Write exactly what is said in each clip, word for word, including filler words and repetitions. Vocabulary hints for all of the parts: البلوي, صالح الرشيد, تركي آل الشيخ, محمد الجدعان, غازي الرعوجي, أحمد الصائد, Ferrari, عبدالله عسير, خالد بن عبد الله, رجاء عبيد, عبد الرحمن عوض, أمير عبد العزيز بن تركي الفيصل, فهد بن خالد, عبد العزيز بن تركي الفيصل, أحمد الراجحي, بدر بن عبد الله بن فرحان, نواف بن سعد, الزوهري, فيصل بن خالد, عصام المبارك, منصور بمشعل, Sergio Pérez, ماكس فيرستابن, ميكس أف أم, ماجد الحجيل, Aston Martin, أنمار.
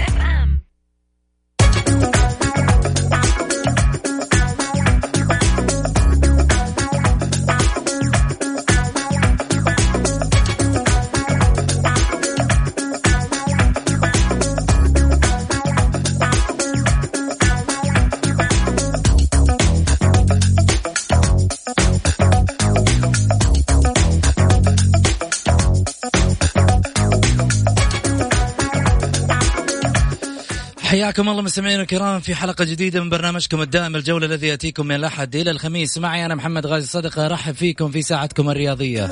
حياكم الله مستمعينا الكرام في حلقة جديدة من برنامجكم الدائم الجولة، الذي يأتيكم من الأحد إلى الخميس. معي أنا محمد غازي صدقة، أرحب فيكم في ساعتكم الرياضية.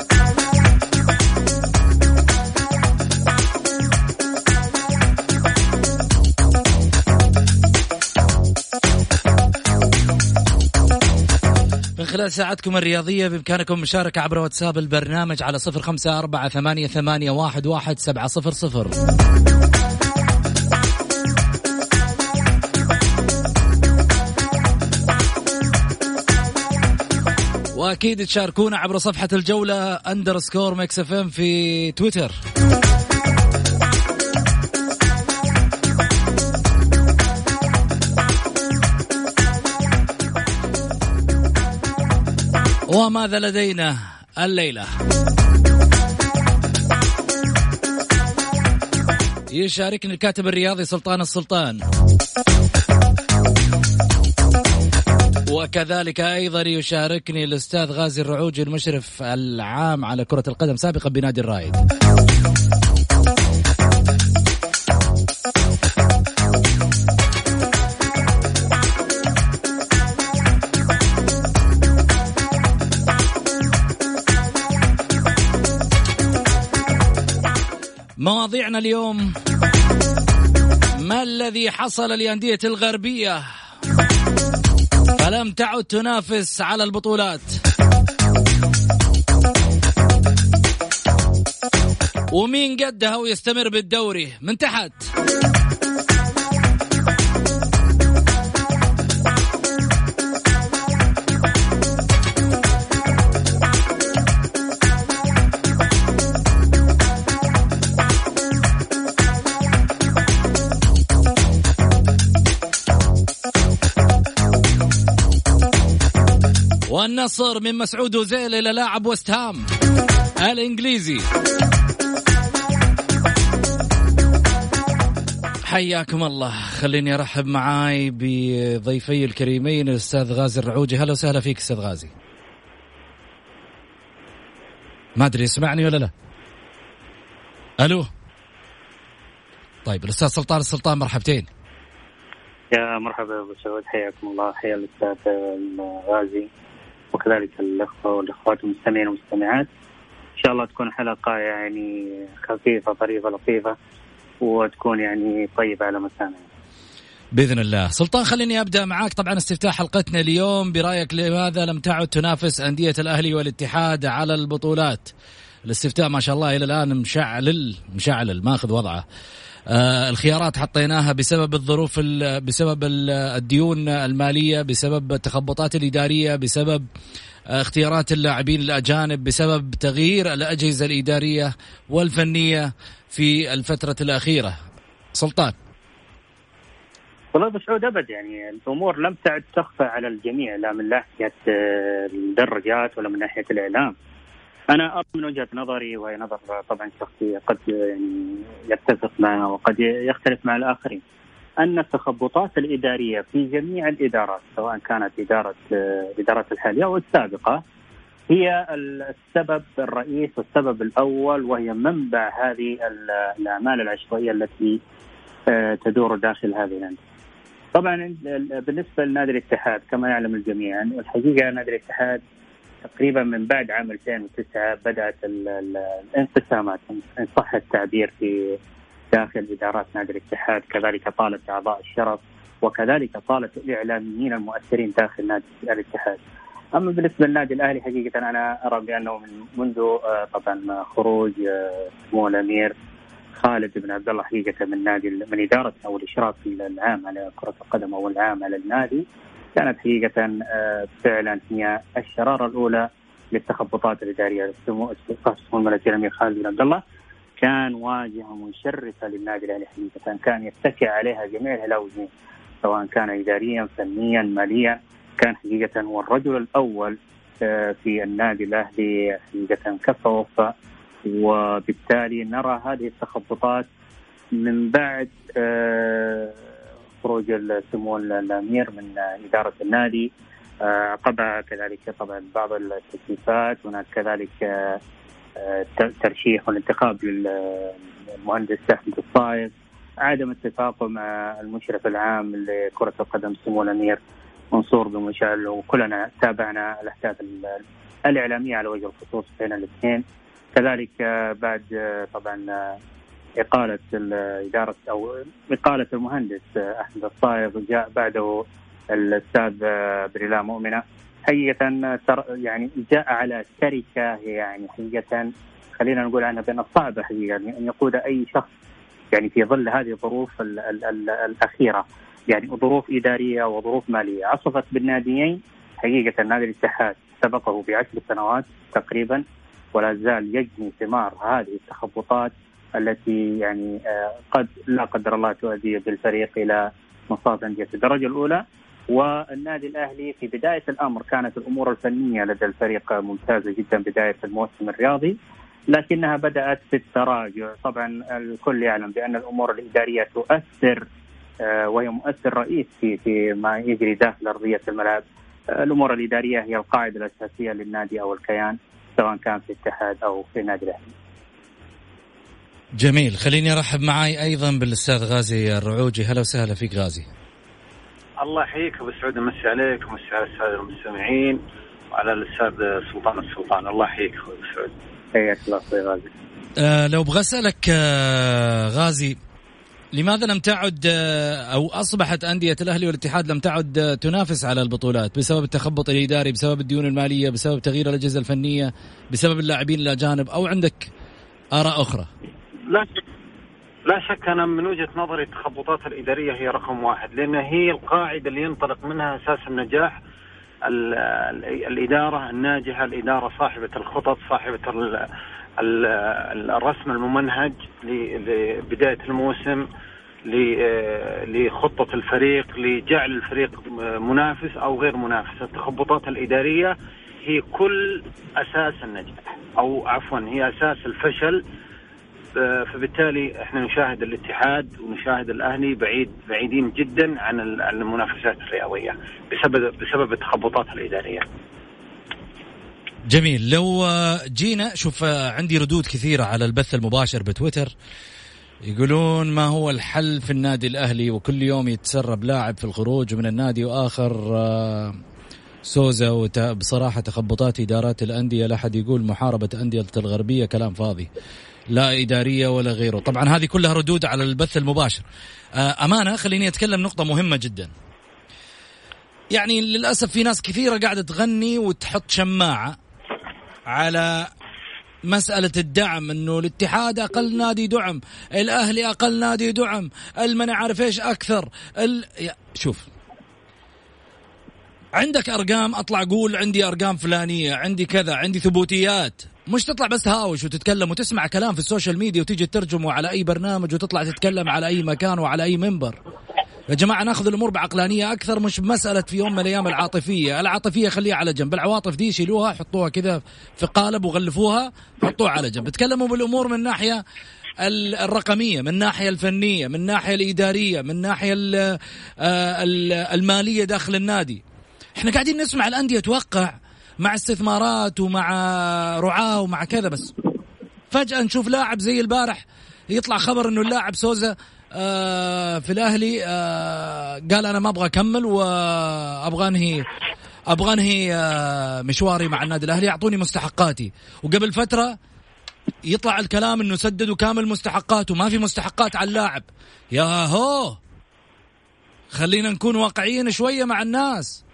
من خلال ساعتكم الرياضية بإمكانكم مشاركة عبر واتساب البرنامج على صفر خمسة أربعة ثمانية ثمانية واحد واحد سبعة صفر صفر. وأكيد تشاركونا عبر صفحة الجولة أندرسكور ميكس أف أم في تويتر. وماذا لدينا الليلة؟ يشاركني الكاتب الرياضي سلطان السلطان، وكذلك أيضا يشاركني الأستاذ غازي الرعوجي المشرف العام على كرة القدم سابقا بنادي الرائد. مواضيعنا اليوم: ما الذي حصل لأندية الغربية فلم تعد تنافس على البطولات؟ ومين قدها ويستمر بالدوري من تحت؟ والنصر من مسعود وزيل إلى لاعب وستهام الإنجليزي. حياكم الله. خليني أرحب معاي بضيفي الكريمين الأستاذ غازي الرعوجي. هلا وسهلا فيك أستاذ غازي. ما أدري يسمعني ولا لا. ألو. طيب الأستاذ سلطان السلطان، مرحبتين. يا مرحبا يا أبو سعود، حياكم الله، حيا الأستاذ غازي وكذلك الأخوة والأخوات المستمعين والمستمعات. إن شاء الله تكون حلقة يعني خفيفة طريفة لطيفة، وتكون يعني طيبة على مسامعنا بإذن الله. سلطان خليني أبدأ معاك، طبعا استفتاح حلقتنا اليوم برأيك لماذا لم تعد تنافس أندية الأهلي والاتحاد على البطولات؟ الاستفتاء ما شاء الله إلى الآن مشعلل مشعلل ماخذ وضعه. آه الخيارات حطيناها بسبب الظروف، بسبب الديون المالية، بسبب التخبطات الإدارية، بسبب آه اختيارات اللاعبين الأجانب، بسبب تغيير الأجهزة الإدارية والفنية في الفترة الأخيرة. سلطان والله بسعود أبد، يعني الأمور لم تعد تخفى على الجميع، لا من ناحية المدرجات ولا من ناحية الإعلام. أنا أرى من وجهة نظري، وهي نظر طبعا شخصية قد يعني يتفق معها وقد يختلف مع الآخرين، أن التخبطات الإدارية في جميع الإدارات، سواء كانت إدارة إدارات الحالية أو السابقة، هي السبب الرئيس والسبب الأول، وهي منبع هذه الأعمال العشوائية التي تدور داخل هذه الأندية. طبعا بالنسبة لنادي الاتحاد كما يعلم الجميع، الحقيقة نادي الاتحاد تقريبا من بعد عام ألفين وتسعة بدأت الانقسامات إن صح التعبير في داخل إدارات نادي الاتحاد، كذلك طالت أعضاء الشرف وكذلك طالت الإعلاميين المؤثرين داخل نادي الاتحاد. أما بالنسبة للنادي الأهلي حقيقة أنا أرى بأنه من منذ طبعا خروج سمو الأمير خالد بن عبد الله حقيقة من نادي من إدارة أو الإشراف العام على كرة القدم أو العام على النادي، كانت حقيقة فعلا هي الشرارة الأولى للتخبطات الإدارية. سمو الملكي الأمير خالد بن عبد الله كان واجهة مشرفة للنادي الأهلي حقيقة، كان يتكئ عليها جميع الهلاويين سواء كان إداريا فنيا ماليا، كان حقيقة هو الرجل الأول في النادي الأهلي حقيقة كف ووفى. وبالتالي نرى هذه التخبطات من بعد خروج سمو الأمير من إدارة النادي، طبعا كذلك طبعا بعض التكليفات، هناك كذلك ترشيح والانتخاب للمهندس أحمد الصائد، عدم اتفاقه مع المشرف العام لكرة القدم سمو الأمير منصور بمشعل، وكلنا تابعنا الأحداث الإعلامية على وجه الخصوص بين الاثنين. كذلك بعد طبعا إقالة الإدارة أو إقالة المهندس أحمد الصائد جاء بعده الأستاذ برلا مؤمنة، حقيقة يعني جاء على شركة يعني حقيقة خلينا نقول عنها بأن الصعبة حقيقة أن يقود أي شخص يعني في ظل هذه الظروف ال ال ال الأخيرة، يعني ظروف إدارية وظروف مالية عصفت بالناديين. حقيقة نادي الاتحاد سبقه بعشر سنوات تقريبا ولا زال يجني ثمار هذه التخبطات التي يعني قد لا قدر الله تؤدي بالفريق إلى مصاف أندية الدرجة الأولى. والنادي الأهلي في بداية الأمر كانت الأمور الفنية لدى الفريق ممتازة جدا بداية الموسم الرياضي، لكنها بدأت في التراجع. طبعا الكل يعلم بأن الأمور الإدارية تؤثر وهي مؤثر رئيس في في ما يجري داخل أرضية الملعب. الأمور الإدارية هي القاعدة الأساسية للنادي أو الكيان سواء كان في الاتحاد أو في نادي الأهلي. جميل، خليني أرحب معاي أيضا بالأستاذ غازي الرعوجي. هلا وسهلا فيك غازي. الله يحييك أبو سعود، ومسي عليك ومسي على السادة المستمعين وعلى الأستاذ سلطان السلطان. الله يحييك أبو سعود. حياك الله أخوي غازي. آه لو بغى أسألك آه غازي، لماذا لم تعد أو أصبحت أندية الأهلي والاتحاد لم تعد تنافس على البطولات؟ بسبب التخبط الإداري، بسبب الديون المالية، بسبب تغيير الأجهزة الفنية، بسبب اللاعبين الأجانب، أو عندك آراء أخرى؟ لا شك لا شك أنا من وجهة نظري التخبطات الإدارية هي رقم واحد، لأن هي القاعدة اللي ينطلق منها أساس النجاح. الإدارة الناجحة، الإدارة صاحبة الخطط، صاحبة الرسم الممنهج لبداية الموسم، لخطة الفريق، لجعل الفريق منافس أو غير منافس. التخبطات الإدارية هي كل أساس النجاح أو عفوا هي أساس الفشل. فبالتالي احنا نشاهد الاتحاد ونشاهد الأهلي بعيد بعيدين جدا عن المنافسات الرياضية بسبب بسبب التخبطات الإدارية. جميل، لو جينا شوف عندي ردود كثيرة على البث المباشر بتويتر يقولون ما هو الحل في النادي الأهلي، وكل يوم يتسرب لاعب في الخروج من النادي وآخر سوزا. وبصراحة تخبطات إدارات الأندية لا أحد يقول محاربة أندية الغربية كلام فاضي، لا إدارية ولا غيره. طبعا هذه كلها ردود على البث المباشر. أمانة خليني أتكلم نقطة مهمة جدا، يعني للأسف في ناس كثيرة قاعدة تغني وتحط شماعة على مسألة الدعم، أنه الاتحاد أقل نادي دعم، الأهلي أقل نادي دعم، المن عارف إيش أكثر ال... شوف عندك أرقام، أطلع قول عندي أرقام فلانية، عندي كذا، عندي ثبوتيات، مش تطلع بس هاوش وتتكلم وتسمع كلام في السوشيال ميديا وتيجي تترجمه على أي برنامج وتطلع تتكلم على أي مكان وعلى أي منبر. يا جماعة ناخذ الأمور بعقلانية أكثر، مش بمسألة في يوم من الأيام العاطفية. العاطفية خليها على جنب، العواطف دي شيلوها، حطوها كذا في قالب وغلفوها، حطوها على جنب. تكلموا بالأمور من ناحية الرقمية، من ناحية الفنية، من ناحية الإدارية، من ناحية المالية داخل النادي. احنا قاعدين نسمع الأندية توقع مع استثمارات ومع رعاه ومع كذا، بس فجأة نشوف لاعب زي البارح يطلع خبر انه اللاعب سوزا آه في الاهلي آه قال انا ما ابغى اكمل وابغى انهي ابغى انهي آه مشواري مع النادي الاهلي، اعطوني مستحقاتي. وقبل فتره يطلع الكلام انه سددوا كامل مستحقاته، ما في مستحقات على اللاعب. يا هو خلينا نكون واقعيين شويه مع الناس،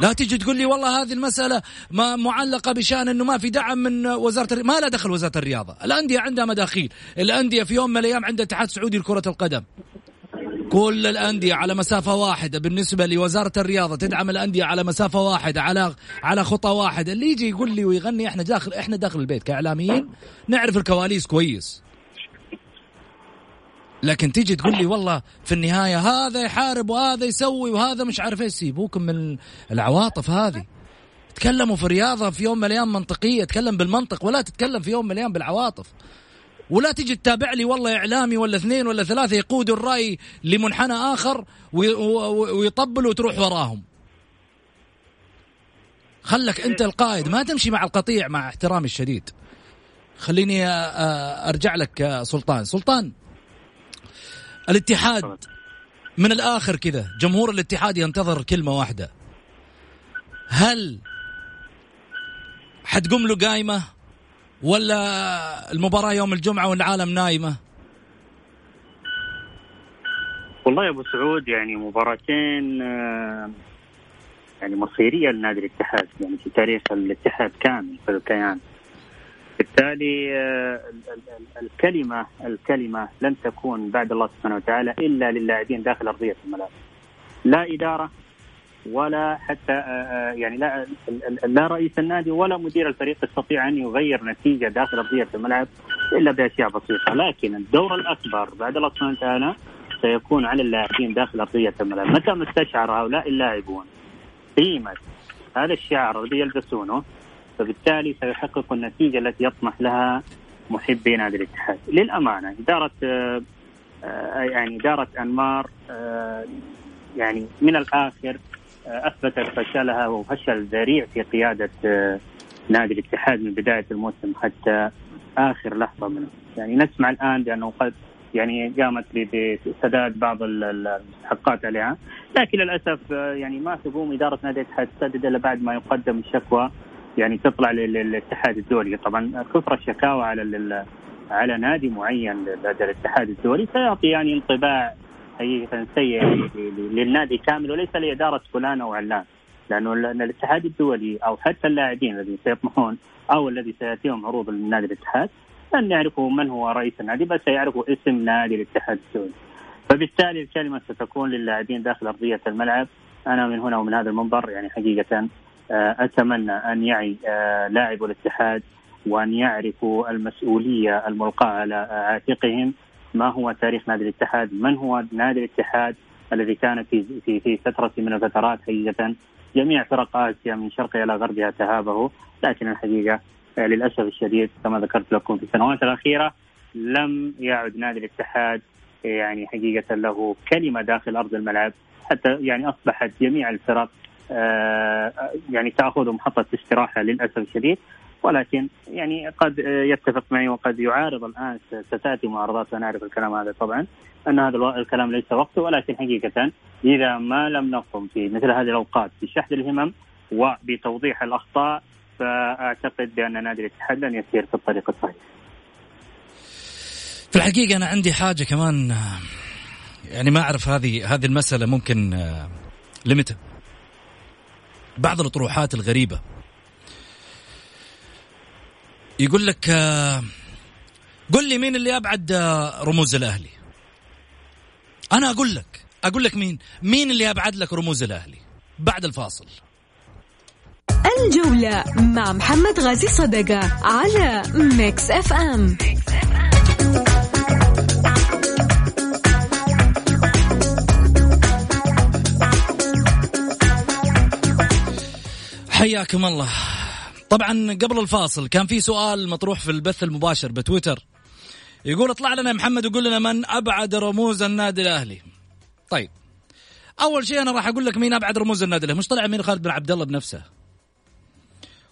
لا تيجي تقول لي والله هذه المسألة ما معلقة بشأن أنه ما في دعم من وزارة، ما لا دخل وزارة الرياضة. الأندية عندها مداخيل، الأندية في يوم من الأيام عندها اتحاد سعودي لكرة القدم، كل الأندية على مسافة واحدة. بالنسبة لوزارة الرياضة تدعم الأندية على مسافة واحدة، على على خطة واحدة. اللي يجي يقول لي ويغني، احنا داخل احنا داخل البيت كإعلاميين نعرف الكواليس كويس، لكن تيجي تقول لي والله في النهاية هذا يحارب وهذا يسوي وهذا مش عارف ايه. سيبوكم من العواطف هذه، تكلموا في الرياضة في يوم من الأيام منطقية، تكلم بالمنطق ولا تتكلم في يوم من الأيام بالعواطف. ولا تيجي تتابع لي والله إعلامي ولا اثنين ولا ثلاثة يقودوا الرأي لمنحنى آخر ويطبلوا وتروح وراهم. خلك أنت القائد، ما تمشي مع القطيع. مع احترامي الشديد، خليني أرجع لك سلطان. سلطان، الاتحاد من الآخر كذا، جمهور الاتحاد ينتظر كلمة واحدة، هل حتقوم له قايمة ولا المباراة يوم الجمعة والعالم نايمة؟ والله يا أبو سعود، يعني مباراتين يعني مصيرية لنادي الاتحاد، يعني في تاريخ الاتحاد كامل في الكيان. بالتالي الكلمة الكلمة لن تكون بعد الله سبحانه وتعالى إلا للاعبين داخل أرضية الملعب، لا إدارة ولا حتى يعني لا لا رئيس النادي ولا مدير الفريق يستطيع أن يغير نتيجة داخل أرضية الملعب إلا بأشياء بسيطة. لكن الدور الأكبر بعد الله سبحانه وتعالى سيكون على اللاعبين داخل أرضية الملعب. متى ما استشعر هؤلاء اللاعبون قيمة هذا الشعار الذي يلبسونه، فبالتالي سيحقق النتيجة التي يطمح لها محبي نادي الاتحاد. للأمانة إدارة يعني إدارة أنمار يعني من الآخر أثبتت فشلها وفشل ذريع في قيادة نادي الاتحاد من بداية الموسم حتى آخر لحظة منه. يعني نسمع الآن بأنه قد يعني قامت بسداد بعض المستحقات عليها، لكن للأسف يعني ما تقوم إدارة نادي الاتحاد تسدد إلا بعد ما يقدم الشكوى، يعني تطلع للاتحاد الدولي. طبعا كثرة شكاوى على على نادي معين لدى الاتحاد الدولي سيعطي يعني انطباع حقيقة سيء للنادي كامل وليس لإدارة فلان أو علان، لأنه الاتحاد الدولي أو حتى اللاعبين الذين سيطمحون أو الذي سيأتيهم عروض من نادي الاتحاد لن يعرفوا من هو رئيس النادي، بس سيعرفوا اسم نادي الاتحاد الدولي. فبالتالي الكلمة ستكون للاعبين داخل أرضية الملعب. أنا من هنا ومن هذا المنبر يعني حقيقة أتمنى أن يعي لاعب الاتحاد وأن يعرفوا المسؤولية الملقاة على عاتقهم، ما هو تاريخ نادي الاتحاد، من هو نادي الاتحاد الذي كان في في في فترة من الفترات حقيقة جميع فرق آسيا من شرقها إلى غربها تهابه. لكن الحقيقة للأسف الشديد كما ذكرت لكم في السنوات الأخيرة لم يعد نادي الاتحاد يعني حقيقة له كلمة داخل أرض الملعب، حتى يعني أصبحت جميع الفرق آه يعني تأخذ محطة استراحة للأسف الشديد. ولكن يعني قد يتفق معي وقد يعارض، الآن ستأتي معارضات ونعرف الكلام هذا طبعا أن هذا الكلام ليس وقته، ولكن حقيقة إذا ما لم نقم في مثل هذه الأوقات بشحذ الهمم وبتوضيح الأخطاء فأعتقد بأن نادي الاتحاد لن يسير في الطريق الصحيح. في الحقيقة أنا عندي حاجة كمان، يعني ما أعرف هذه هذه المسألة ممكن لمتى، بعض الأطروحات الغريبة يقول لك قل لي مين اللي أبعد رموز الأهلي. أنا أقول لك أقول لك مين مين اللي أبعد لك رموز الأهلي بعد الفاصل. الجولة مع محمد غازي صدقة على ميكس أف أم. حياكم الله. طبعا قبل الفاصل كان في سؤال مطروح في البث المباشر بتويتر، يقول اطلع لنا محمد وقول لنا من أبعد رموز النادي الأهلي. طيب أول شيء أنا راح أقول لك مين أبعد رموز النادي الأهلي، مش طلع مين خالد بن عبد الله بنفسه،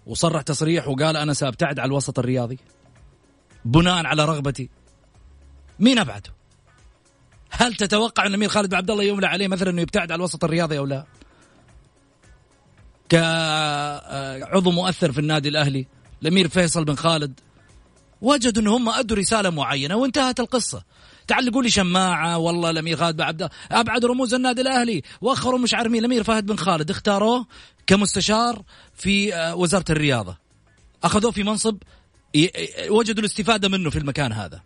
وصرح تصريح وقال أنا سأبتعد على الوسط الرياضي بناء على رغبتي، مين أبعده؟ هل تتوقع أن أمير خالد بن عبد الله يملى عليه مثلا أنه يبتعد على الوسط الرياضي أو لا؟ كعضو مؤثر في النادي الأهلي الأمير فيصل بن خالد وجد أن هم أدوا رسالة معينة وانتهت القصة. تعلقوا لي شماعة والله الأمير خالد بن عبد الله أبعد رموز النادي الأهلي وأخروا مش عارف مين، الأمير فهد بن خالد اختاروه كمستشار في وزارة الرياضة، أخذوه في منصب وجدوا الاستفادة منه في المكان هذا.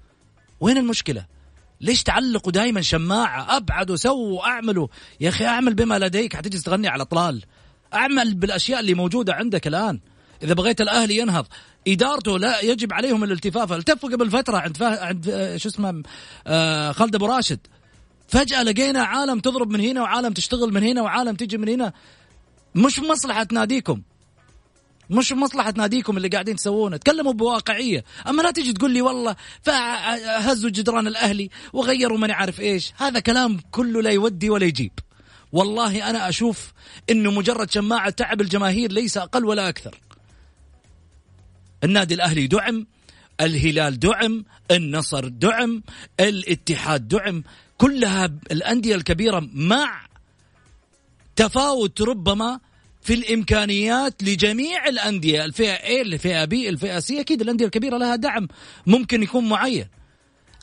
وين المشكلة؟ ليش تعلقوا دايما شماعة أبعدوا سووا أعملوا؟ يا أخي أعمل بما لديك، حتجي تغني على طلال، أعمل بالأشياء اللي موجودة عندك الآن. إذا بغيت الأهلي ينهض إدارته لا يجب عليهم الالتفاف. التفوا قبل فترة عند, فه... عند شو اسمه آه خالد براشد، فجأة لقينا عالم تضرب من هنا وعالم تشتغل من هنا وعالم تيجي من هنا، مش مصلحة ناديكم، مش مصلحة ناديكم اللي قاعدين تسوونه. تكلموا بواقعية، أما لا تيجي تقول لي والله فهزوا جدران الأهلي وغيروا من عارف إيش، هذا كلام كله لا يودي ولا يجيب. والله أنا أشوف إنه مجرد شماعة تعب الجماهير ليس أقل ولا أكثر. النادي الأهلي دعم، الهلال دعم، النصر دعم، الاتحاد دعم، كلها الأندية الكبيرة مع تفاوت ربما في الإمكانيات لجميع الأندية، الفئة A الفئة B الفئة C، أكيد الأندية الكبيرة لها دعم ممكن يكون معين.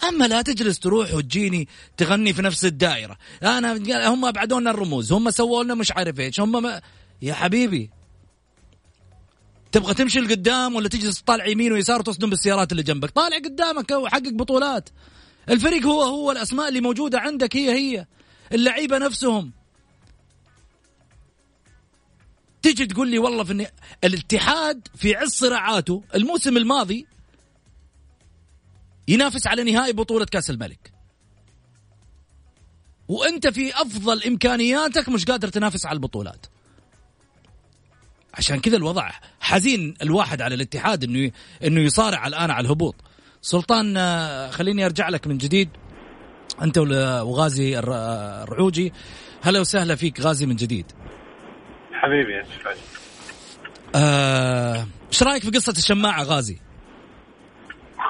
أما لا تجلس تروح وتجيني تغني في نفس الدائرة، أنا هم أبعدونا الرموز، هم سووا لنا مش عارف إيش، هم ما... يا حبيبي تبغى تمشي لقدام ولا تجلس تطالع يمين ويسار وتصدم بالسيارات اللي جنبك؟ طالع قدامك وحقق بطولات. الفريق هو هو، الأسماء اللي موجودة عندك هي هي، اللعيبة نفسهم. تجي تقول لي والله في الاتحاد في عز صراعاته الموسم الماضي ينافس على نهائي بطولة كأس الملك، وأنت في أفضل إمكانياتك مش قادر تنافس على البطولات. عشان كذا الوضع حزين الواحد على الاتحاد إنه إنه يصارع الآن على الهبوط. سلطان خليني أرجع لك من جديد أنت وغازي الرعوجي، هلا وسهلا فيك غازي من جديد حبيبي. يا آه، إيش رأيك في قصة الشماعة غازي؟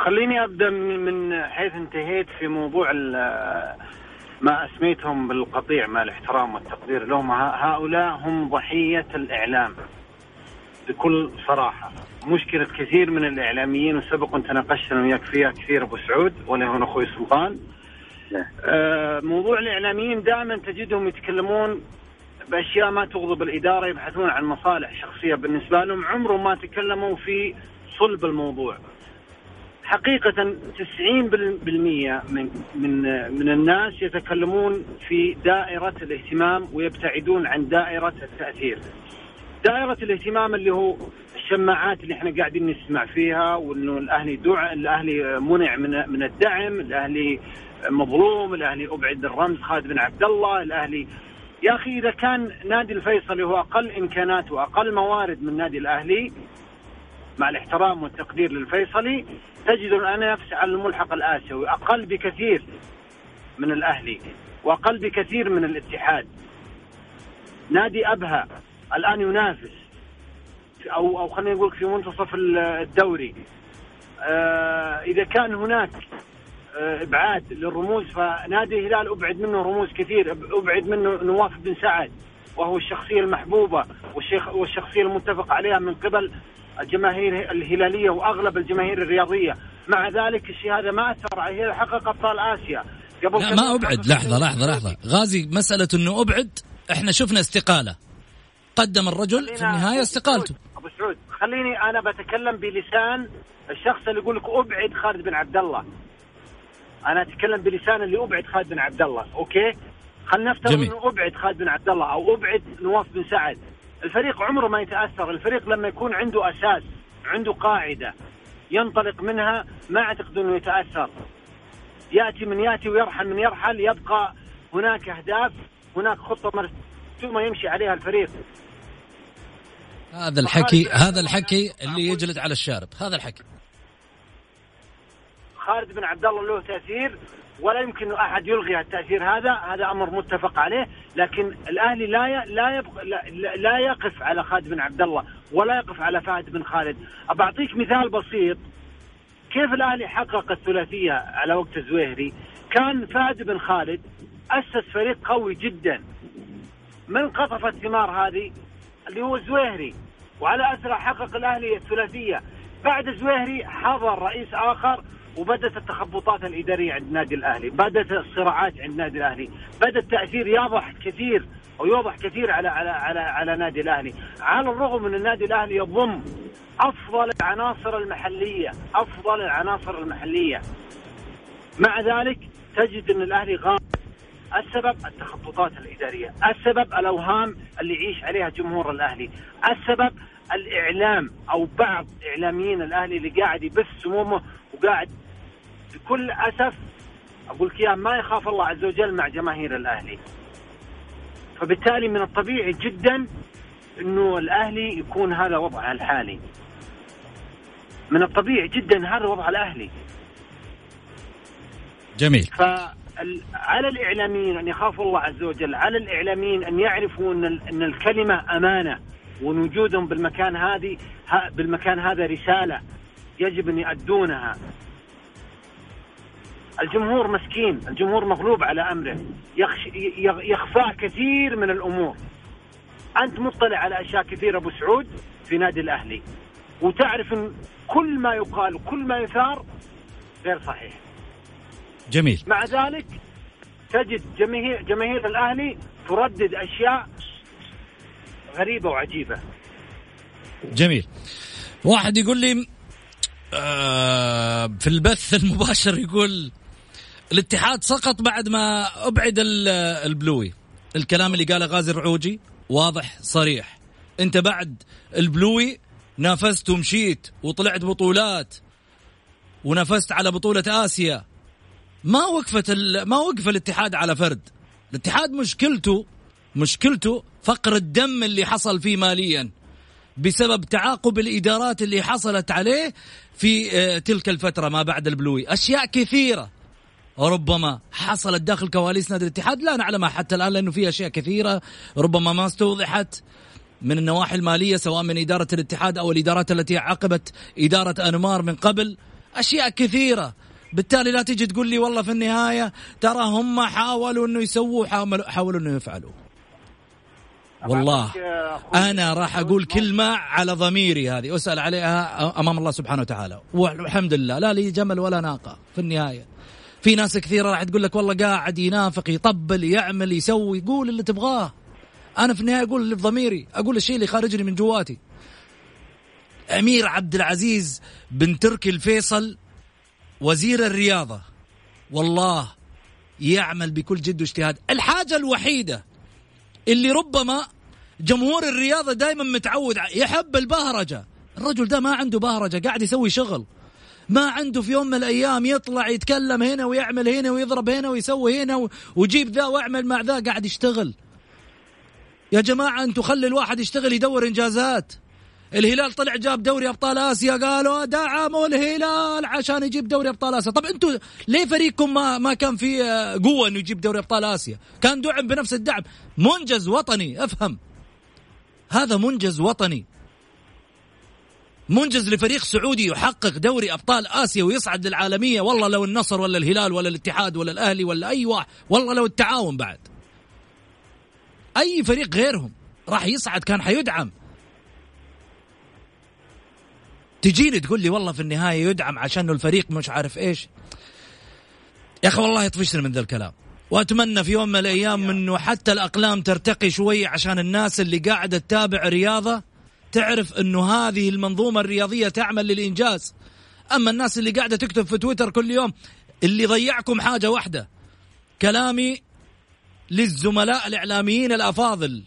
خليني أبدأ من حيث انتهيت في موضوع ما أسميتهم بالقطيع، مع الاحترام والتقدير لهم، هؤلاء هم ضحية الإعلام بكل صراحة. مشكلة كثير من الإعلاميين، وسبق أن تناقشنا وياك فيها كثير أبو سعود ولا هنا أخوي سلطان، موضوع الإعلاميين دائما تجدهم يتكلمون بأشياء ما تغضب الإدارة، يبحثون عن مصالح شخصية بالنسبة لهم، عمرهم ما تكلموا في صلب الموضوع. حقيقة تسعين بالمية من من من الناس يتكلمون في دائرة الاهتمام ويبتعدون عن دائرة التأثير. دائرة الاهتمام اللي هو الشماعات اللي احنا قاعدين نسمع فيها، وانه الأهلي دعم، الأهلي منع من من الدعم، الأهلي مظلوم، الأهلي أبعد الرمز خالد بن عبد الله، الأهلي. يا أخي إذا كان نادي الفيصل هو أقل إمكانات وأقل موارد من نادي الأهلي، مع الاحترام والتقدير للفيصلي، تجد الآن نفسه على الملحق الآسيوي، أقل بكثير من الأهلي وأقل بكثير من الاتحاد. نادي أبها الآن ينافس أو أو خلينا نقول في منتصف الدوري. آه إذا كان هناك آه إبعاد للرموز، فنادي الهلال أبعد منه رموز كثير، أبعد منه نواف بن سعد وهو الشخصية المحبوبة والشيخ والشخصية المتفق عليها من قبل الجماهير الهلالية وأغلب الجماهير الرياضية. مع ذلك الشيء هذا ما أثر عليه، حقق أبطال آسيا قبل. لا ما أبعد، لحظة لحظة لحظة غازي، مسألة أنه أبعد إحنا شفنا استقالة، قدم الرجل في النهاية استقالته. أبو سعود خليني أنا بتكلم بلسان الشخص اللي يقول لك أبعد خالد بن عبد الله، أنا أتكلم بلسان اللي أبعد خالد بن عبد الله. أوكي، خلنا نفترض أنه أبعد خالد بن عبد الله أو أبعد نواف بن سعد، الفريق عمره ما يتأثر. الفريق لما يكون عنده أساس، عنده قاعدة ينطلق منها، ما أعتقد أنه يتأثر. يأتي من يأتي ويرحل من يرحل، يبقى هناك أهداف، هناك خطة مرسومة يمشي عليها الفريق. هذا الحكي هذا الحكي اللي يجلد على الشارب، هذا الحكي. خالد بن عبد الله له تأثير ولا يمكن أحد يلغي التأثير هذا، هذا أمر متفق عليه. لكن الأهلي لا لا لا يقف على خالد بن عبد الله، ولا يقف على فهد بن خالد. أبعطيك مثال بسيط كيف الأهلي حقق الثلاثية على وقت الزوهري. كان فهد بن خالد أسس فريق قوي جدا من قطفة ثمار هذه اللي هو الزوهري، وعلى أثره حقق الأهلي الثلاثية. بعد الزوهري حضر رئيس آخر وبدأت التخبطات الإدارية عند نادي الأهلي، بدأت الصراعات عند نادي الأهلي، بدأ التأثير يوضح كثير ويوضح كثير على على على على نادي الأهلي، على الرغم من النادي الأهلي يضم أفضل العناصر المحلية، أفضل العناصر المحلية. مع ذلك تجد أن الأهلي غاب. السبب التخبطات الإدارية، السبب الأوهام اللي يعيش عليها جمهور الأهلي، السبب الإعلام أو بعض إعلاميين الأهلي اللي قاعد يبث سمومه وقاعد بكل أسف أقول كيان ما يخاف الله عز وجل مع جماهير الأهلي. فبالتالي من الطبيعي جدا أنه الأهلي يكون هذا وضعه الحالي، من الطبيعي جدا هذا وضع الأهلي. جميل. ف... على الإعلاميين أن يخافوا الله عز وجل، على الإعلاميين أن يعرفوا أن الكلمة أمانة ووجودهم بالمكان هذه بالمكان هذا رسالة يجب أن يؤدونها. الجمهور مسكين، الجمهور مغلوب على أمره، يخفى كثير من الأمور. أنت مطلع على أشياء كثيرة أبو سعود في نادي الأهلي، وتعرف أن كل ما يقال وكل ما يثار غير صحيح. جميل. مع ذلك تجد جماهير جماهير الأهلي تردد أشياء غريبة وعجيبة. جميل. واحد يقول لي آه في البث المباشر يقول الاتحاد سقط بعد ما أبعد البلوي. الكلام اللي قاله غازي الرعوجي واضح صريح، أنت بعد البلوي نافست ومشيت وطلعت بطولات ونافست على بطولة آسيا. ما وقفت ما وقف الاتحاد على فرد. الاتحاد مشكلته مشكلته فقر الدم اللي حصل فيه ماليا بسبب تعاقب الإدارات اللي حصلت عليه في تلك الفترة ما بعد البلوي. أشياء كثيرة ربما حصلت داخل كواليس نادي الاتحاد لا نعلمها حتى الآن، لأنه في أشياء كثيرة ربما ما استوضحت من النواحي المالية سواء من إدارة الاتحاد أو الإدارات التي عقبت إدارة أنمار من قبل. أشياء كثيرة، بالتالي لا تيجي تقول لي والله في النهاية ترى هم حاولوا أنه يسووا حاولوا أنه يفعلوا. والله أنا راح أقول كلمة على ضميري هذه أسأل عليها أمام الله سبحانه وتعالى، والحمد لله لا لي جمل ولا ناقة. في النهاية في ناس كثيرة راح تقول لك والله قاعد ينافق يطبل يعمل يسوي، قول اللي تبغاه. أنا في النهاية أقول اللي في ضميري، أقول الشيء اللي خارجني من جواتي. أمير عبد العزيز بن تركي الفيصل وزير الرياضة والله يعمل بكل جد واجتهاد. الحاجة الوحيدة اللي ربما جمهور الرياضة دايما متعود يحب البهرجة، الرجل ده ما عنده بهرجة، قاعد يسوي شغل، ما عنده في يوم من الأيام يطلع يتكلم هنا ويعمل هنا ويضرب هنا ويسوي هنا ويجيب ذا ويعمل مع ذا، قاعد يشتغل. يا جماعة أنتوا خلي الواحد يشتغل يدور إنجازات. الهلال طلع جاب دوري أبطال آسيا، قالوا دعموا الهلال عشان يجيب دوري أبطال آسيا. طب أنتوا ليه فريقكم ما ما كان في قوة إنه يجيب دوري أبطال آسيا؟ كان دعم بنفس الدعم، منجز وطني. أفهم هذا منجز وطني، منجز لفريق سعودي يحقق دوري أبطال آسيا ويصعد للعالمية. والله لو النصر ولا الهلال ولا الاتحاد ولا الأهلي ولا أي واحد، والله لو التعاون بعد أي فريق غيرهم راح يصعد كان حيدعم. تجيني تقول لي والله في النهاية يدعم عشان الفريق مش عارف إيش. يا أخي والله يطفشني من ذا الكلام، وأتمنى في يوم من الأيام أنه حتى الأقلام ترتقي شوي عشان الناس اللي قاعدة تتابع رياضة تعرف أنه هذه المنظومة الرياضية تعمل للإنجاز. أما الناس اللي قاعدة تكتب في تويتر كل يوم، اللي ضيعكم حاجة واحدة، كلامي للزملاء الإعلاميين الأفاضل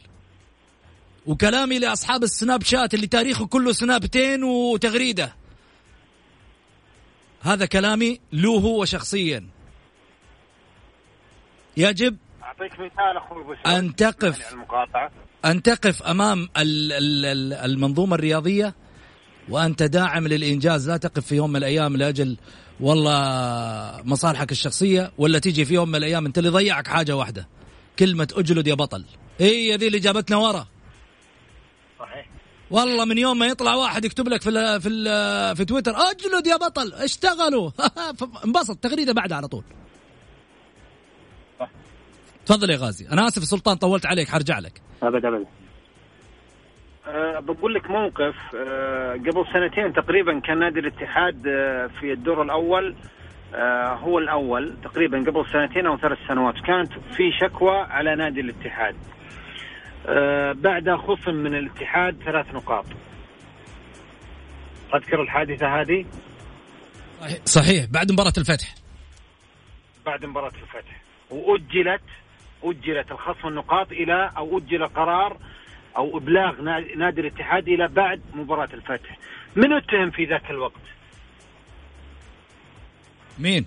وكلامي لأصحاب السناب شات اللي تاريخه كله سنابتين وتغريدة، هذا كلامي له هو شخصيا. يجب أن تقف أن تقف أمام المنظومة الرياضية وأنت داعم للإنجاز، لا تقف في يوم من الأيام لأجل والله مصالحك الشخصية، ولا تيجي في يوم من الأيام أنت اللي ضيعك حاجة واحدة، كلمة أجلد يا بطل. هي ذي اللي جابتنا ورا. والله من يوم ما يطلع واحد يكتب لك في ال في ال في تويتر اجلد يا بطل اشتغلوا انبسط تغريده بعدها على طول. تفضل يا غازي. انا اسف سلطان طولت عليك حرجع لك. ابدا ابدا. أه بقول لك موقف أه قبل سنتين تقريبا كان نادي الاتحاد أه في الدور الاول أه هو الاول تقريبا قبل سنتين او ثلاث سنوات كانت في شكوى على نادي الاتحاد أه بعد خصم من الاتحاد ثلاث نقاط. اذكر الحادثه هذه صحيح بعد مباراه الفتح بعد مباراه الفتح واجلت اجلت الخصم النقاط الى او اجل قرار أو إبلاغ نادي الاتحاد إلى بعد مباراة الفتح. من اتهم في ذاك الوقت؟ مين؟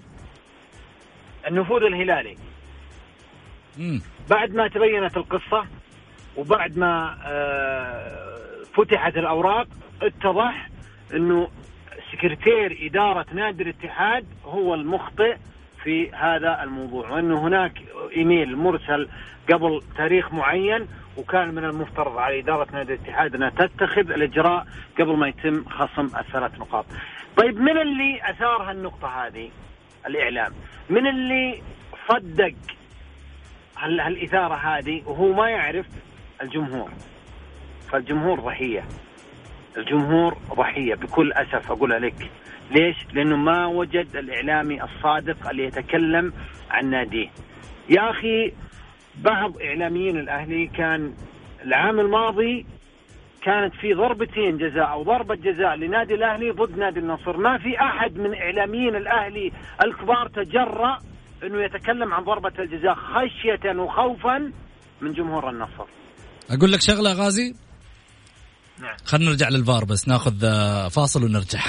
النفوذ الهلالي. مم. بعد ما تبينت القصة وبعد ما فتحت الأوراق اتضح أنه سكرتير إدارة نادي الاتحاد هو المخطئ في هذا الموضوع، وأنه هناك إيميل مرسل قبل تاريخ معين وكان من المفترض على إدارة نادي الاتحاد أنها تتخذ الإجراء قبل ما يتم خصم الثلاث نقاط. طيب من اللي أثار هالنقطة هذه؟ الإعلام. من اللي صدق هالإثارة هذه وهو ما يعرف؟ الجمهور. فالجمهور ضحية، الجمهور ضحية بكل أسف أقولها لك. ليش؟ لأنه ما وجد الإعلامي الصادق اللي يتكلم عن ناديه. يا أخي بعض إعلاميين الأهلي كان العام الماضي كانت في ضربتين جزاء أو ضربة جزاء لنادي الأهلي ضد نادي النصر، ما في أحد من إعلاميين الأهلي الكبار تجرأ أنه يتكلم عن ضربة الجزاء خشية وخوفا من جمهور النصر. أقول لك شغلة غازي. نعم. خلنا نرجع للفار بس ناخذ فاصل ونرجع.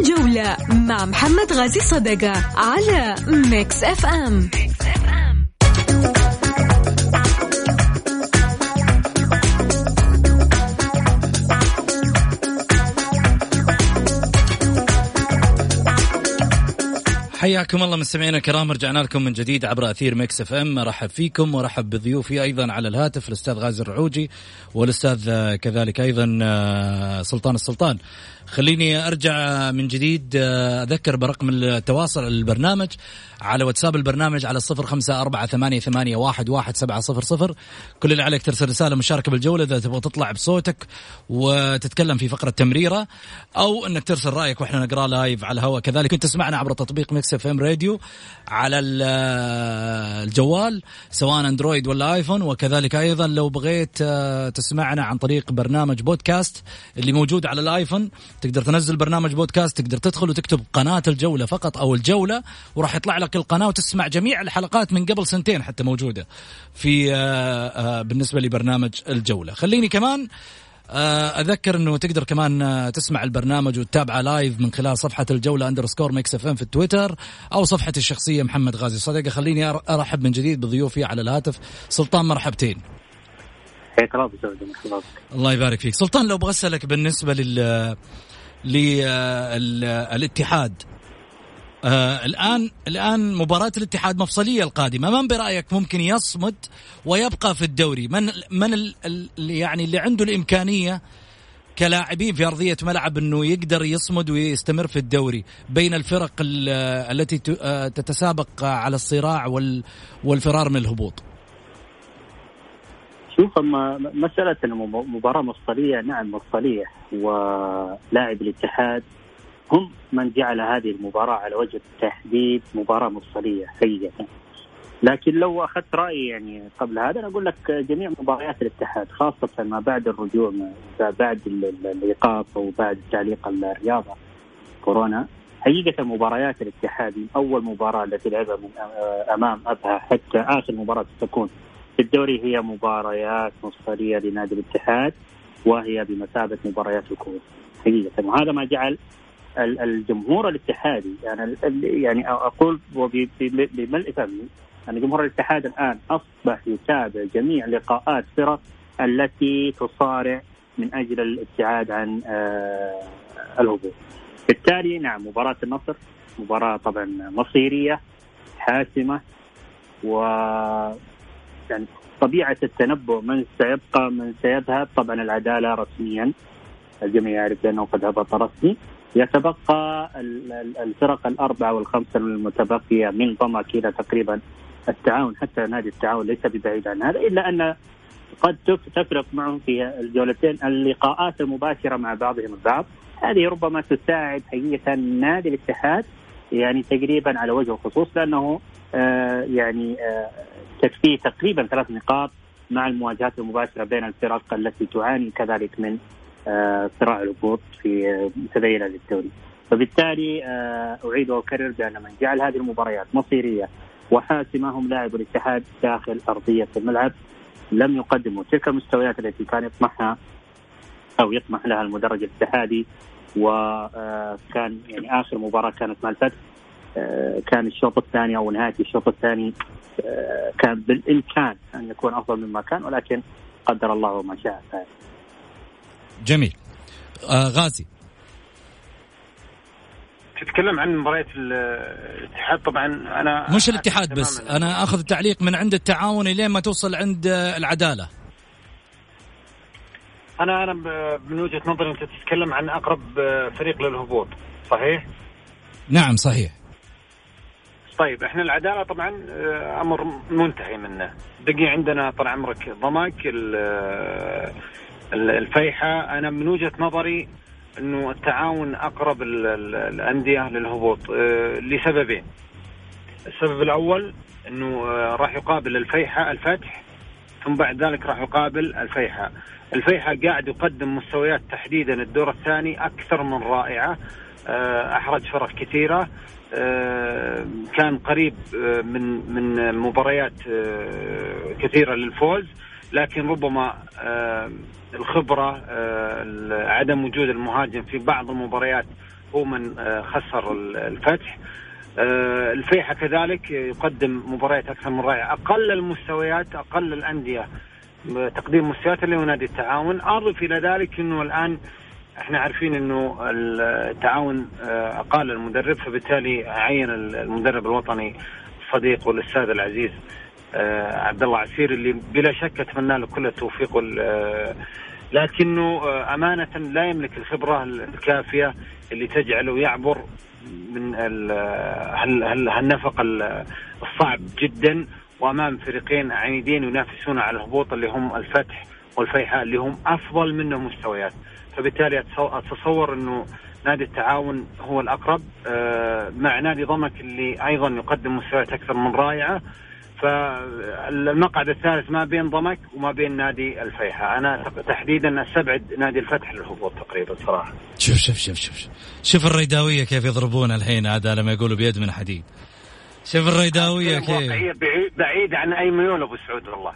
الجولة مع محمد غازي صدقة على ميكس أف أم. حياكم الله مستمعينا الكرام، رجعنا لكم من جديد عبر أثير ميكس أف أم. أرحب فيكم وأرحب بضيوفي أيضا على الهاتف الأستاذ غازي الرعوجي والأستاذ كذلك أيضا سلطان السلطان. خليني أرجع من جديد أذكر برقم التواصل البرنامج على واتساب البرنامج على صفر خمسة أربعة ثمانية ثمانية واحد واحد سبعة صفر صفر. كل اللي عليك ترسل رسالة مشاركة بالجولة إذا تبغى تطلع بصوتك وتتكلم في فقرة تمريرة، أو أنك ترسل رأيك وإحنا نقرأ لايف على الهواء. كذلك كنت تسمعنا عبر تطبيق ميكس أف أم راديو على الجوال سواء أندرويد ولا آيفون، وكذلك أيضا لو بغيت تسمعنا عن طريق برنامج بودكاست اللي موجود على الآيفون تقدر تنزل برنامج بودكاست، تقدر تدخل وتكتب قناة الجولة فقط أو الجولة وراح يطلع لك القناة وتسمع جميع الحلقات من قبل سنتين حتى موجودة في بالنسبة لبرنامج الجولة. خليني كمان أذكر أنه تقدر كمان تسمع البرنامج وتتابعه لايف من خلال صفحة الجولة أندرسكور ميكس أف أم في التويتر أو صفحة الشخصية محمد غازي صدقة. خليني أرحب من جديد بضيوفي على الهاتف. سلطان مرحبتين. الله يبارك فيك. سلطان لو بغسلك بالنسبة لل للاتحاد آه الآن الآن مباراة الاتحاد مفصلية القادمة، من برأيك ممكن يصمد ويبقى في الدوري؟ من من ال ال يعني اللي عنده الإمكانية كلاعبين في أرضية ملعب إنه يقدر يصمد ويستمر في الدوري بين الفرق التي تتسابق على الصراع وال والفرار من الهبوط؟ شوف أما مسألة المباراة مفصلية، نعم مفصلية، ولاعب الاتحاد هم من جعل هذه المباراة على وجه التحديد مباراة مفصلية سيئة. لكن لو أخذت رأيي يعني قبل هذا أنا أقول لك جميع مباريات الاتحاد خاصة ما بعد الرجوع بعد الإيقاف وبعد تعليق الرياضة كورونا حقيقة مباريات الاتحاد من أول مباراة التي لعبها أمام أبها حتى آخر مباراة ستكون في الدوري هي مباريات مفصلية لنادي الاتحاد وهي بمثابة مباريات الكؤوس حقيقة، وهذا ما جعل الجمهور الاتحادي يعني يعني أقول بملء فمي أن جمهور الاتحاد الآن أصبح يتابع جميع لقاءات فرق التي تصارع من أجل الابتعاد عن الهبوط. بالتالي نعم مباراة النصر مباراة طبعا مصيرية حاسمة و يعني طبيعة التنبؤ من سيبقى من سيذهب. طبعا العدالة رسميا الجميع يعرف لأنه قد هبط رسمي، يتبقى الفرق الأربعة والخمسة المتبقية من ضمة كذا تقريبا التعاون، حتى نادي التعاون ليس ببعيد عن هذا، إلا أن قد تفرق معهم في الجولتين اللقاءات المباشرة مع بعضهم البعض. هذه ربما تساعد حقيقة نادي الاتحاد يعني تقريبا على وجه الخصوص، لأنه آه يعني آه تكفيه تقريبا ثلاث نقاط مع المواجهات المباشرة بين الفرق التي تعاني كذلك من آه صراع الهبوط في آه تذيل الدوري. فبالتالي آه أعيد وأكرر بأن من جعل هذه المباريات مصيرية وحاسمة هم لاعب الاتحاد داخل أرضية الملعب، لم يقدموا تلك المستويات التي كان يطمحها أو يطمح لها المدرج الاتحادي. وكان يعني آخر مباراة كانت مع الفتح كان الشوط الثاني أو نهاية الشوط الثاني كان بالإمكان أن يكون أفضل مما كان، ولكن قدر الله وما شاء. جميل. آه غازي تتكلم عن مباريات الاتحاد، طبعا أنا مش الاتحاد بس أنا أخذ تعليق من عند التعاون لين ما توصل عند العدالة. أنا أنا من وجهة نظري أنت تتكلم عن أقرب فريق للهبوط، صحيح؟ نعم صحيح. طيب إحنا العدالة طبعا أمر منتهي منه، بقي عندنا طال عمرك ضمك الفيحة. أنا من وجهة نظري أنه التعاون أقرب الأندية للهبوط لسببين. السبب الأول أنه راح يقابل الفيحة الفتح، ثم بعد ذلك راح يقابل الفيحة. الفيحة قاعد يقدم مستويات تحديدا الدور الثاني أكثر من رائعة، أحرج فرق كثيرة، كان قريب من من مباريات كثيرة للفوز، لكن ربما الخبرة عدم وجود المهاجم في بعض المباريات هو من خسر الفتح. الفيحة كذلك يقدم مباريات أكثر من رائعة، أقل المستويات أقل الأندية تقديم مستويات اللي هو نادي التعاون. أضف إلى ذلك أنه الآن احنا عارفين أنه التعاون أقال المدرب، فبالتالي عين المدرب الوطني الصديق والأستاذ العزيز عبدالله عسير اللي بلا شك أتمنى له كل التوفيق، لكنه أمانة لا يملك الخبرة الكافية اللي تجعله يعبر من هالنفق الصعب جدا وأمام فريقين عنيدين ينافسون على الهبوط اللي هم الفتح والفيحاء اللي هم أفضل منه مستويات. فبالتالي أتصور أنه نادي التعاون هو الأقرب مع نادي ضمك اللي أيضا يقدم مستويات أكثر من رائعة. فالمقعد الثالث ما بين ضمك وما بين نادي الفيحاء، أنا تحديدا أستبعد نادي الفتح للهبوط تقريبا صراحة. شوف شوف شوف شوف شوف الريداوية كيف يضربون الحين، هذا لما يقولوا بيد من حديد. شوف الريداوية كيف بعيد بعيد عن أي ميول أبو سعود والله.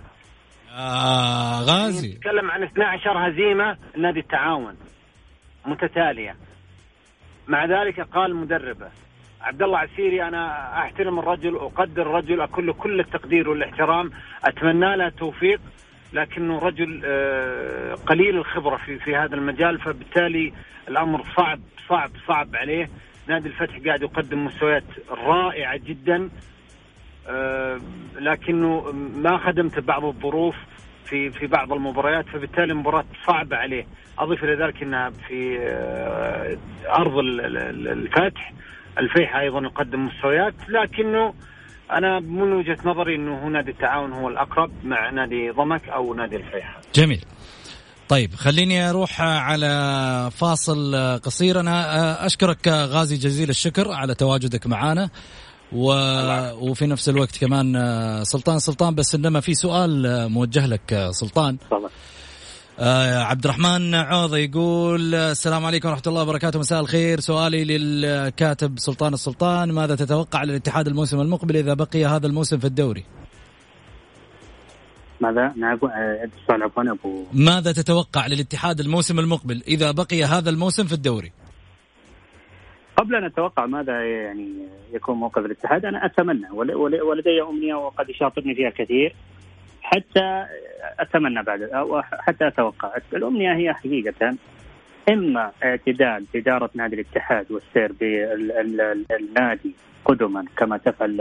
آه غازي نتكلم عن اثنا عشر هزيمة نادي التعاون متتالية، مع ذلك قال مدربه عبد الله عسيري أنا أحترم الرجل وأقدر الرجل أكله كل التقدير والاحترام، أتمنى له التوفيق، لكنه رجل قليل الخبرة في في هذا المجال، فبالتالي الأمر صعب صعب صعب عليه. نادي الفتح قاعد يقدم مستويات رائعة جدا، لكنه ما خدمت بعض الظروف في في بعض المباريات، فبالتالي مباراة صعبة عليه. أضيف إلى ذلك أنها في أرض الفتح، الفيحة أيضا يقدم مستويات، لكنه أنا من وجهة نظري أنه نادي التعاون هو الأقرب مع نادي ضمك أو نادي الفيحة. جميل. طيب خليني أروح على فاصل قصير. أنا أشكرك غازي جزيل الشكر على تواجدك معنا و... وفي نفس الوقت كمان سلطان سلطان بس إنما في سؤال موجه لك سلطان. طبعا. عبد الرحمن عوض يقول السلام عليكم ورحمة الله وبركاته، مساء الخير، سؤالي للكاتب سلطان السلطان، ماذا تتوقع للاتحاد الموسم المقبل إذا بقي هذا الموسم في الدوري؟ ماذا أبو ماذا تتوقع للاتحاد الموسم المقبل إذا بقي هذا الموسم في الدوري؟ قبل أن أتوقع ماذا يعني يكون موقف الاتحاد، أنا أتمنى ولدي أمنية وقد يشاطرني فيها كثير حتى أتمنى بعد أو حتى أتوقع. الأمنية هي حقيقة إما اعتدال إدارة نادي الاتحاد والسير بالنادي قدما كما تفعل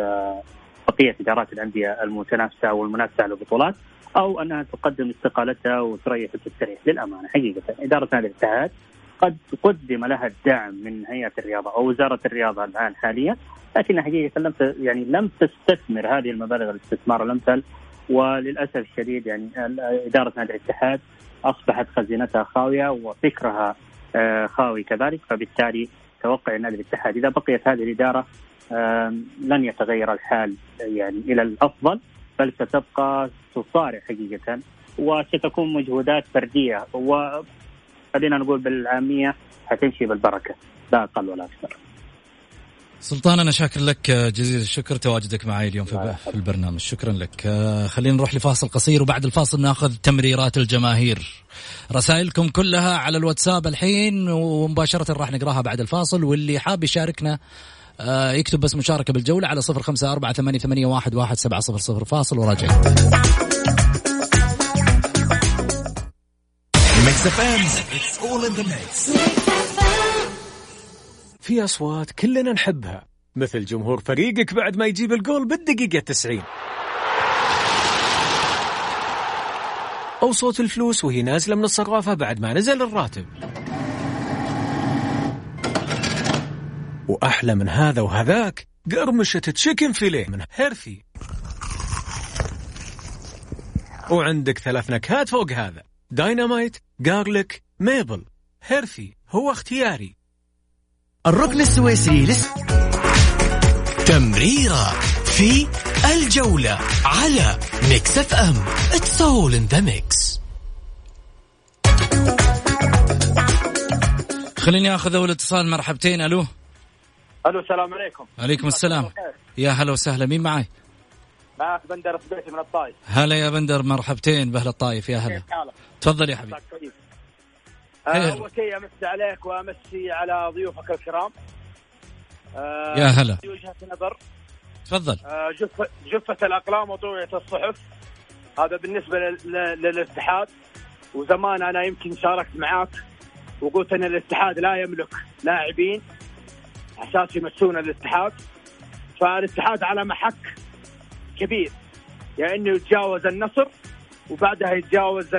بقية إدارات الأندية المتنافسة والمنافسة على البطولات، أو أنها تقدم استقالتها وتريح وتستريح. للأمانة حقيقة إدارة نادي الاتحاد قد قدم لها الدعم من هيئة الرياضة أو وزارة الرياضة الآن حاليا، لكن حقيقة لم يعني لم تستثمر هذه المبالغ الاستثمار الأمثل، وللأسف الشديد يعني إدارة نادي الاتحاد أصبحت خزينتها خاوية وفكرها خاوي كذلك. فبالتالي توقع النادي الاتحاد إذا بقيت هذه الإدارة لن يتغير الحال يعني إلى الأفضل، بل ستبقى تصارع حقيقة، وستكون مجهودات فردية، وخلينا نقول بالعامية هتمشي بالبركة لا أقل ولا أكثر. سلطان أنا شاكر لك جزيل الشكر تواجدك معي اليوم في, في البرنامج، شكرا لك. خلينا نروح لفاصل قصير وبعد الفاصل ناخذ تمريرات الجماهير، رسائلكم كلها على الواتساب الحين ومباشرة راح نقراها بعد الفاصل، واللي حاب يشاركنا يكتب بس مشاركة بالجولة على صفر خمسة أربعة ثمانية ثمانية واحد واحد سبعة صفر صفر. فاصل وراجعين. في أصوات كلنا نحبها مثل جمهور فريقك بعد ما يجيب الجول بالدقيقة التسعين، أو صوت الفلوس وهي نازلة من الصرافة بعد ما نزل الراتب. وأحلى من هذا وهذاك قرمشة تشيكن فيليه من هيرثي، وعندك ثلاث نكهات فوق هذا، داينامايت، جارليك، ميبل. هيرثي هو اختياري. الركن السويسري لس تمريرة في الجولة على ميكس أف أم. It's all in the mix. خليني أخذ أول اتصال. مرحبتين. ألو ألو السلام عليكم. عليكم السلام. يا هلا وسهلا، مين معي؟ معك بندر السبيعي من الطائف. هلا يا بندر، مرحبتين بأهل الطائف. يا هلا، تفضل يا حبيبي. أول شيء أمسي عليك وأمسي على ضيوفك الكرام. أه يا هلا. وجهة نظر. تفضل. أه جفة جفة الأقلام وطوية الصحف، هذا بالنسبة للاتحاد. وزمان أنا يمكن شاركت معاك وقلت أن الاتحاد لا يملك لاعبين أساس يمسون الاتحاد، فالاتحاد على محك كبير، يعني إنه يتجاوز النصر وبعدها يتجاوز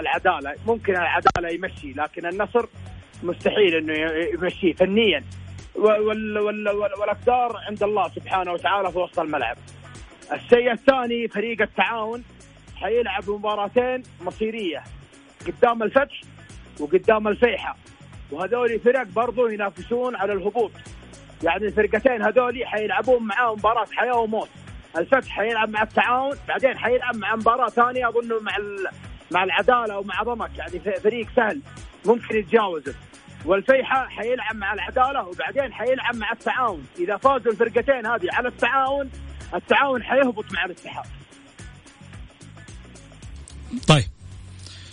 العدالة. ممكن العدالة يمشي، لكن النصر مستحيل إنه يمشي فنيا، والأقدار عند الله سبحانه وتعالى في وسط الملعب. الشيء الثاني، فريق التعاون حيلعب مباراتين مصيرية قدام الفتح وقدام الفيحة، وهذول فرق برضو ينافسون على الهبوط، يعني الفرقتين هذول حيلعبون معاهم مباراة حياة وموت. الفتح حيلعب مع التعاون، بعدين حيلعب مع مباراة ثانية أظنه مع مع العدالة أو مع ضمك، يعني فريق سهل ممكن يتجاوزه. والفيحة حيلعب مع العدالة وبعدين حيلعب مع التعاون. إذا فازوا الفرقتين هذه على التعاون، التعاون حيهبط مع الاتحاد. طيب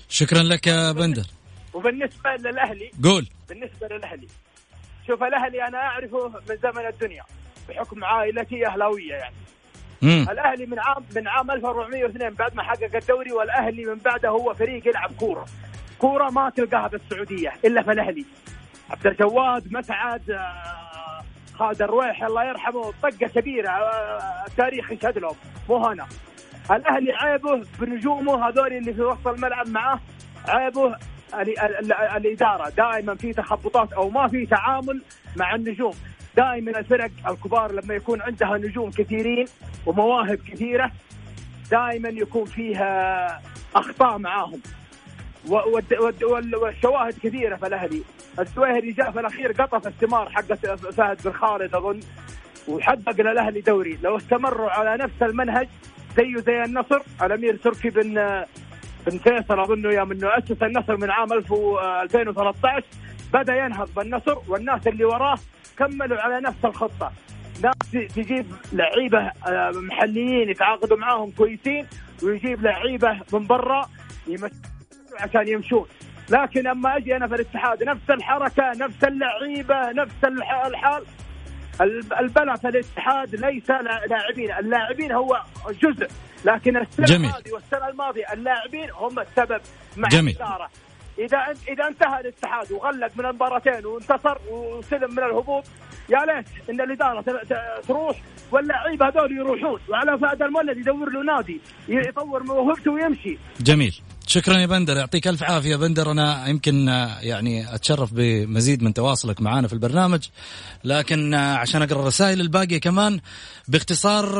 شكرا لك يا بندر. وبالنسبة للأهلي، قول. بالنسبة للأهلي، شوف الأهلي أنا أعرفه من زمن الدنيا بحكم عائلتي أهلاوية، يعني مم. الأهلي من عام من عام ألف وأربعمائة واثنين بعد ما حقق الدوري، والأهلي من بعده هو فريق يلعب كورة كورة ما تلقاها بالسعودية إلا في الأهلي. عبد الجواد، مسعد، خالد الرويح الله يرحمه، طقة كبيرة، التاريخ يشهد لهم، مو هنا. الأهلي عيبه بنجومه هذول اللي في وسط الملعب معاه، عيبه الإدارة، دائما في تخبطات أو ما في تعامل مع النجوم. دائما الفرق الكبار لما يكون عندها نجوم كثيرين ومواهب كثيرة دائما يكون فيها أخطاء معاهم، والشواهد كثيرة في الأهلي. الزوهري جاء في الأخير قطف الثمار حقت فهد بن خالد أظن، وحقق للأهلي دوري. لو استمروا على نفس المنهج زيه زي النصر، الأمير تركي بن بن فيصل أظنه يا من أسس النصر من عام ألفين وثلاثة عشر بدأ ينهض بالنصر، والناس اللي وراه كملوا على نفس الخطة. ناس تجيب لعيبة محليين يتعاقدوا معاهم كويسين، ويجيب لعيبة من برا عشان يمشون. لكن أما أجي أنا في الاتحاد نفس الحركة، نفس اللعيبة، نفس الحال. البلاء في الاتحاد ليس لاعبين، اللاعبين هو جزء، لكن السنة الماضية والسنة الماضية اللاعبين هم السبب مع الإدارة. إذا إذا انتهى الاتحاد وغلق من المباراتين وانتصر وسلم من الهبوط، يا ليت إن الإدارة تروح واللاعب هذول يروحون، وعلى فؤاد المولد يدور له نادي يطور موهبته ويمشي. جميل، شكرا يا بندر، يعطيك ألف عافية بندر. أنا يمكن يعني أتشرف بمزيد من تواصلك معنا في البرنامج، لكن عشان أقرأ الرسائل الباقية كمان باختصار.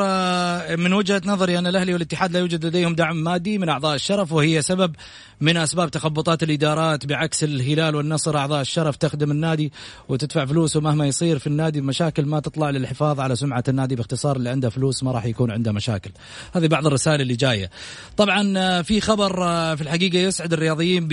من وجهة نظري أن الأهلي والاتحاد لا يوجد لديهم دعم مادي من أعضاء الشرف، وهي سبب من أسباب تخبطات الإدارات، بعكس الهلال والنصر أعضاء الشرف تخدم النادي وتدفع فلوس، ومهما يصير في النادي مشاكل ما تطلع للحفاظ على سمعة النادي. باختصار، اللي عنده فلوس ما راح يكون عنده مشاكل. هذه بعض الرسائل اللي جاية. طبعا في خبر في الحقيقة يسعد الرياضيين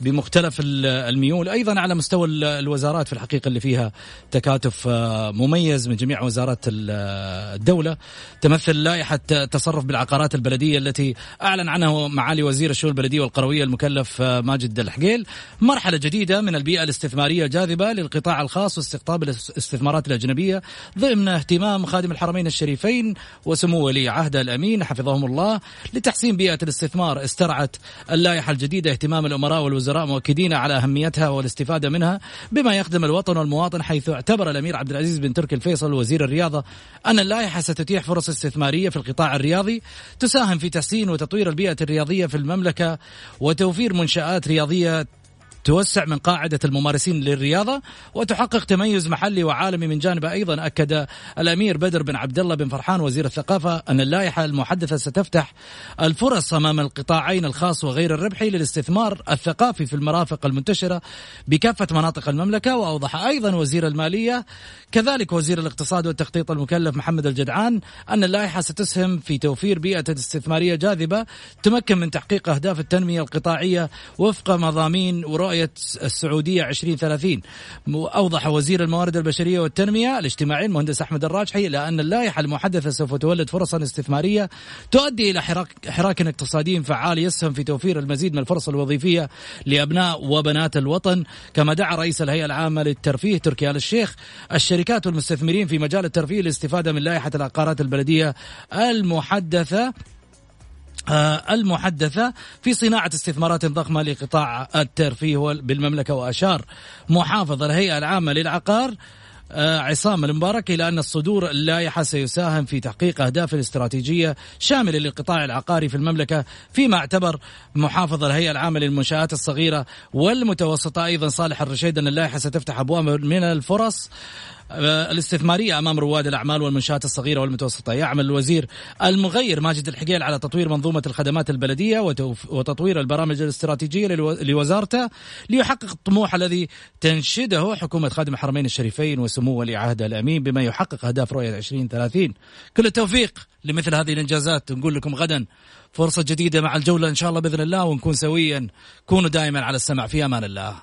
بمختلف الميول، أيضا على مستوى الوزارات في الحقيقة اللي فيها تكاتف مميز من جميع وزارات الدولة. تمثل لائحة تصرف بالعقارات البلدية التي أعلن عنها معالي وزير الشؤون البلدية والقروية المكلف ماجد الحجيل مرحلة جديدة من البيئة الاستثمارية الجاذبة للقطاع الخاص واستقطاب الاستثمارات الأجنبية، ضمن اهتمام خادم الحرمين الشريفين وسمو ولي عهده الأمين حفظهم الله لتحسين بيئة الاستثمار. استرعت اللائحة الجديدة اهتمام الأمراء والوزراء مؤكدين على أهميتها والاستفادة منها بما يخدم الوطن والمواطن، حيث اعتبر الأمير عبد العزيز بن تركي الفيصل وزير الرياضة أن اللائحة ستتيح فرص استثمارية في القطاع الرياضي تساهم في تحسين وتطوير البيئة الرياضية في المملكة وتوفير منشآت رياضية توسع من قاعدة الممارسين للرياضة وتحقق تميز محلي وعالمي من جانبه. أيضا أكد الأمير بدر بن عبد الله بن فرحان وزير الثقافة أن اللائحة المحدثة ستفتح الفرص أمام القطاعين الخاص وغير الربحي للاستثمار الثقافي في المرافق المنتشرة بكافة مناطق المملكة. وأوضح أيضا وزير المالية كذلك وزير الاقتصاد والتخطيط المكلف محمد الجدعان أن اللائحة ستسهم في توفير بيئة استثمارية جاذبة تمكن من تحقيق أهداف التنمية القطاعية وفق مضامين ورؤية السعودية عشرين ثلاثين. أوضح وزير الموارد البشرية والتنمية الاجتماعية المهندس أحمد الراجحي إلى أن اللائحة المحدثة سوف تولد فرصا استثمارية تؤدي إلى حراك, حراك اقتصادي فعال يسهم في توفير المزيد من الفرص الوظيفية لأبناء وبنات الوطن. كما دعا رئيس الهيئة العامة للترفيه تركي آل الشيخ الشركات والمستثمرين في مجال الترفيه للاستفادة من لائحة العقارات البلدية المحدثة المحدثة في صناعة استثمارات ضخمة لقطاع الترفيه بالمملكة. وأشار محافظ الهيئة العامة للعقار عصام المبارك إلى أن الصدور اللائحة سيساهم في تحقيق أهداف الاستراتيجية شاملة للقطاع العقاري في المملكة، فيما اعتبر محافظ الهيئة العامة للمنشآت الصغيرة والمتوسطة أيضا صالح الرشيد أن اللائحة ستفتح أبواب من الفرص الاستثمارية أمام رواد الأعمال والمنشآت الصغيرة والمتوسطة. يعمل الوزير المغير ماجد الحجيل على تطوير منظومة الخدمات البلدية وتطوير البرامج الاستراتيجية لوزارته ليحقق الطموح الذي تنشده حكومة خادم الحرمين الشريفين وسمو ولي عهده الأمين بما يحقق أهداف رؤية عشرين ثلاثين. كل التوفيق لمثل هذه الإنجازات. نقول لكم غدا فرصة جديدة مع الجولة إن شاء الله بإذن الله، ونكون سويا. كونوا دائما على السمع، في أمان الله.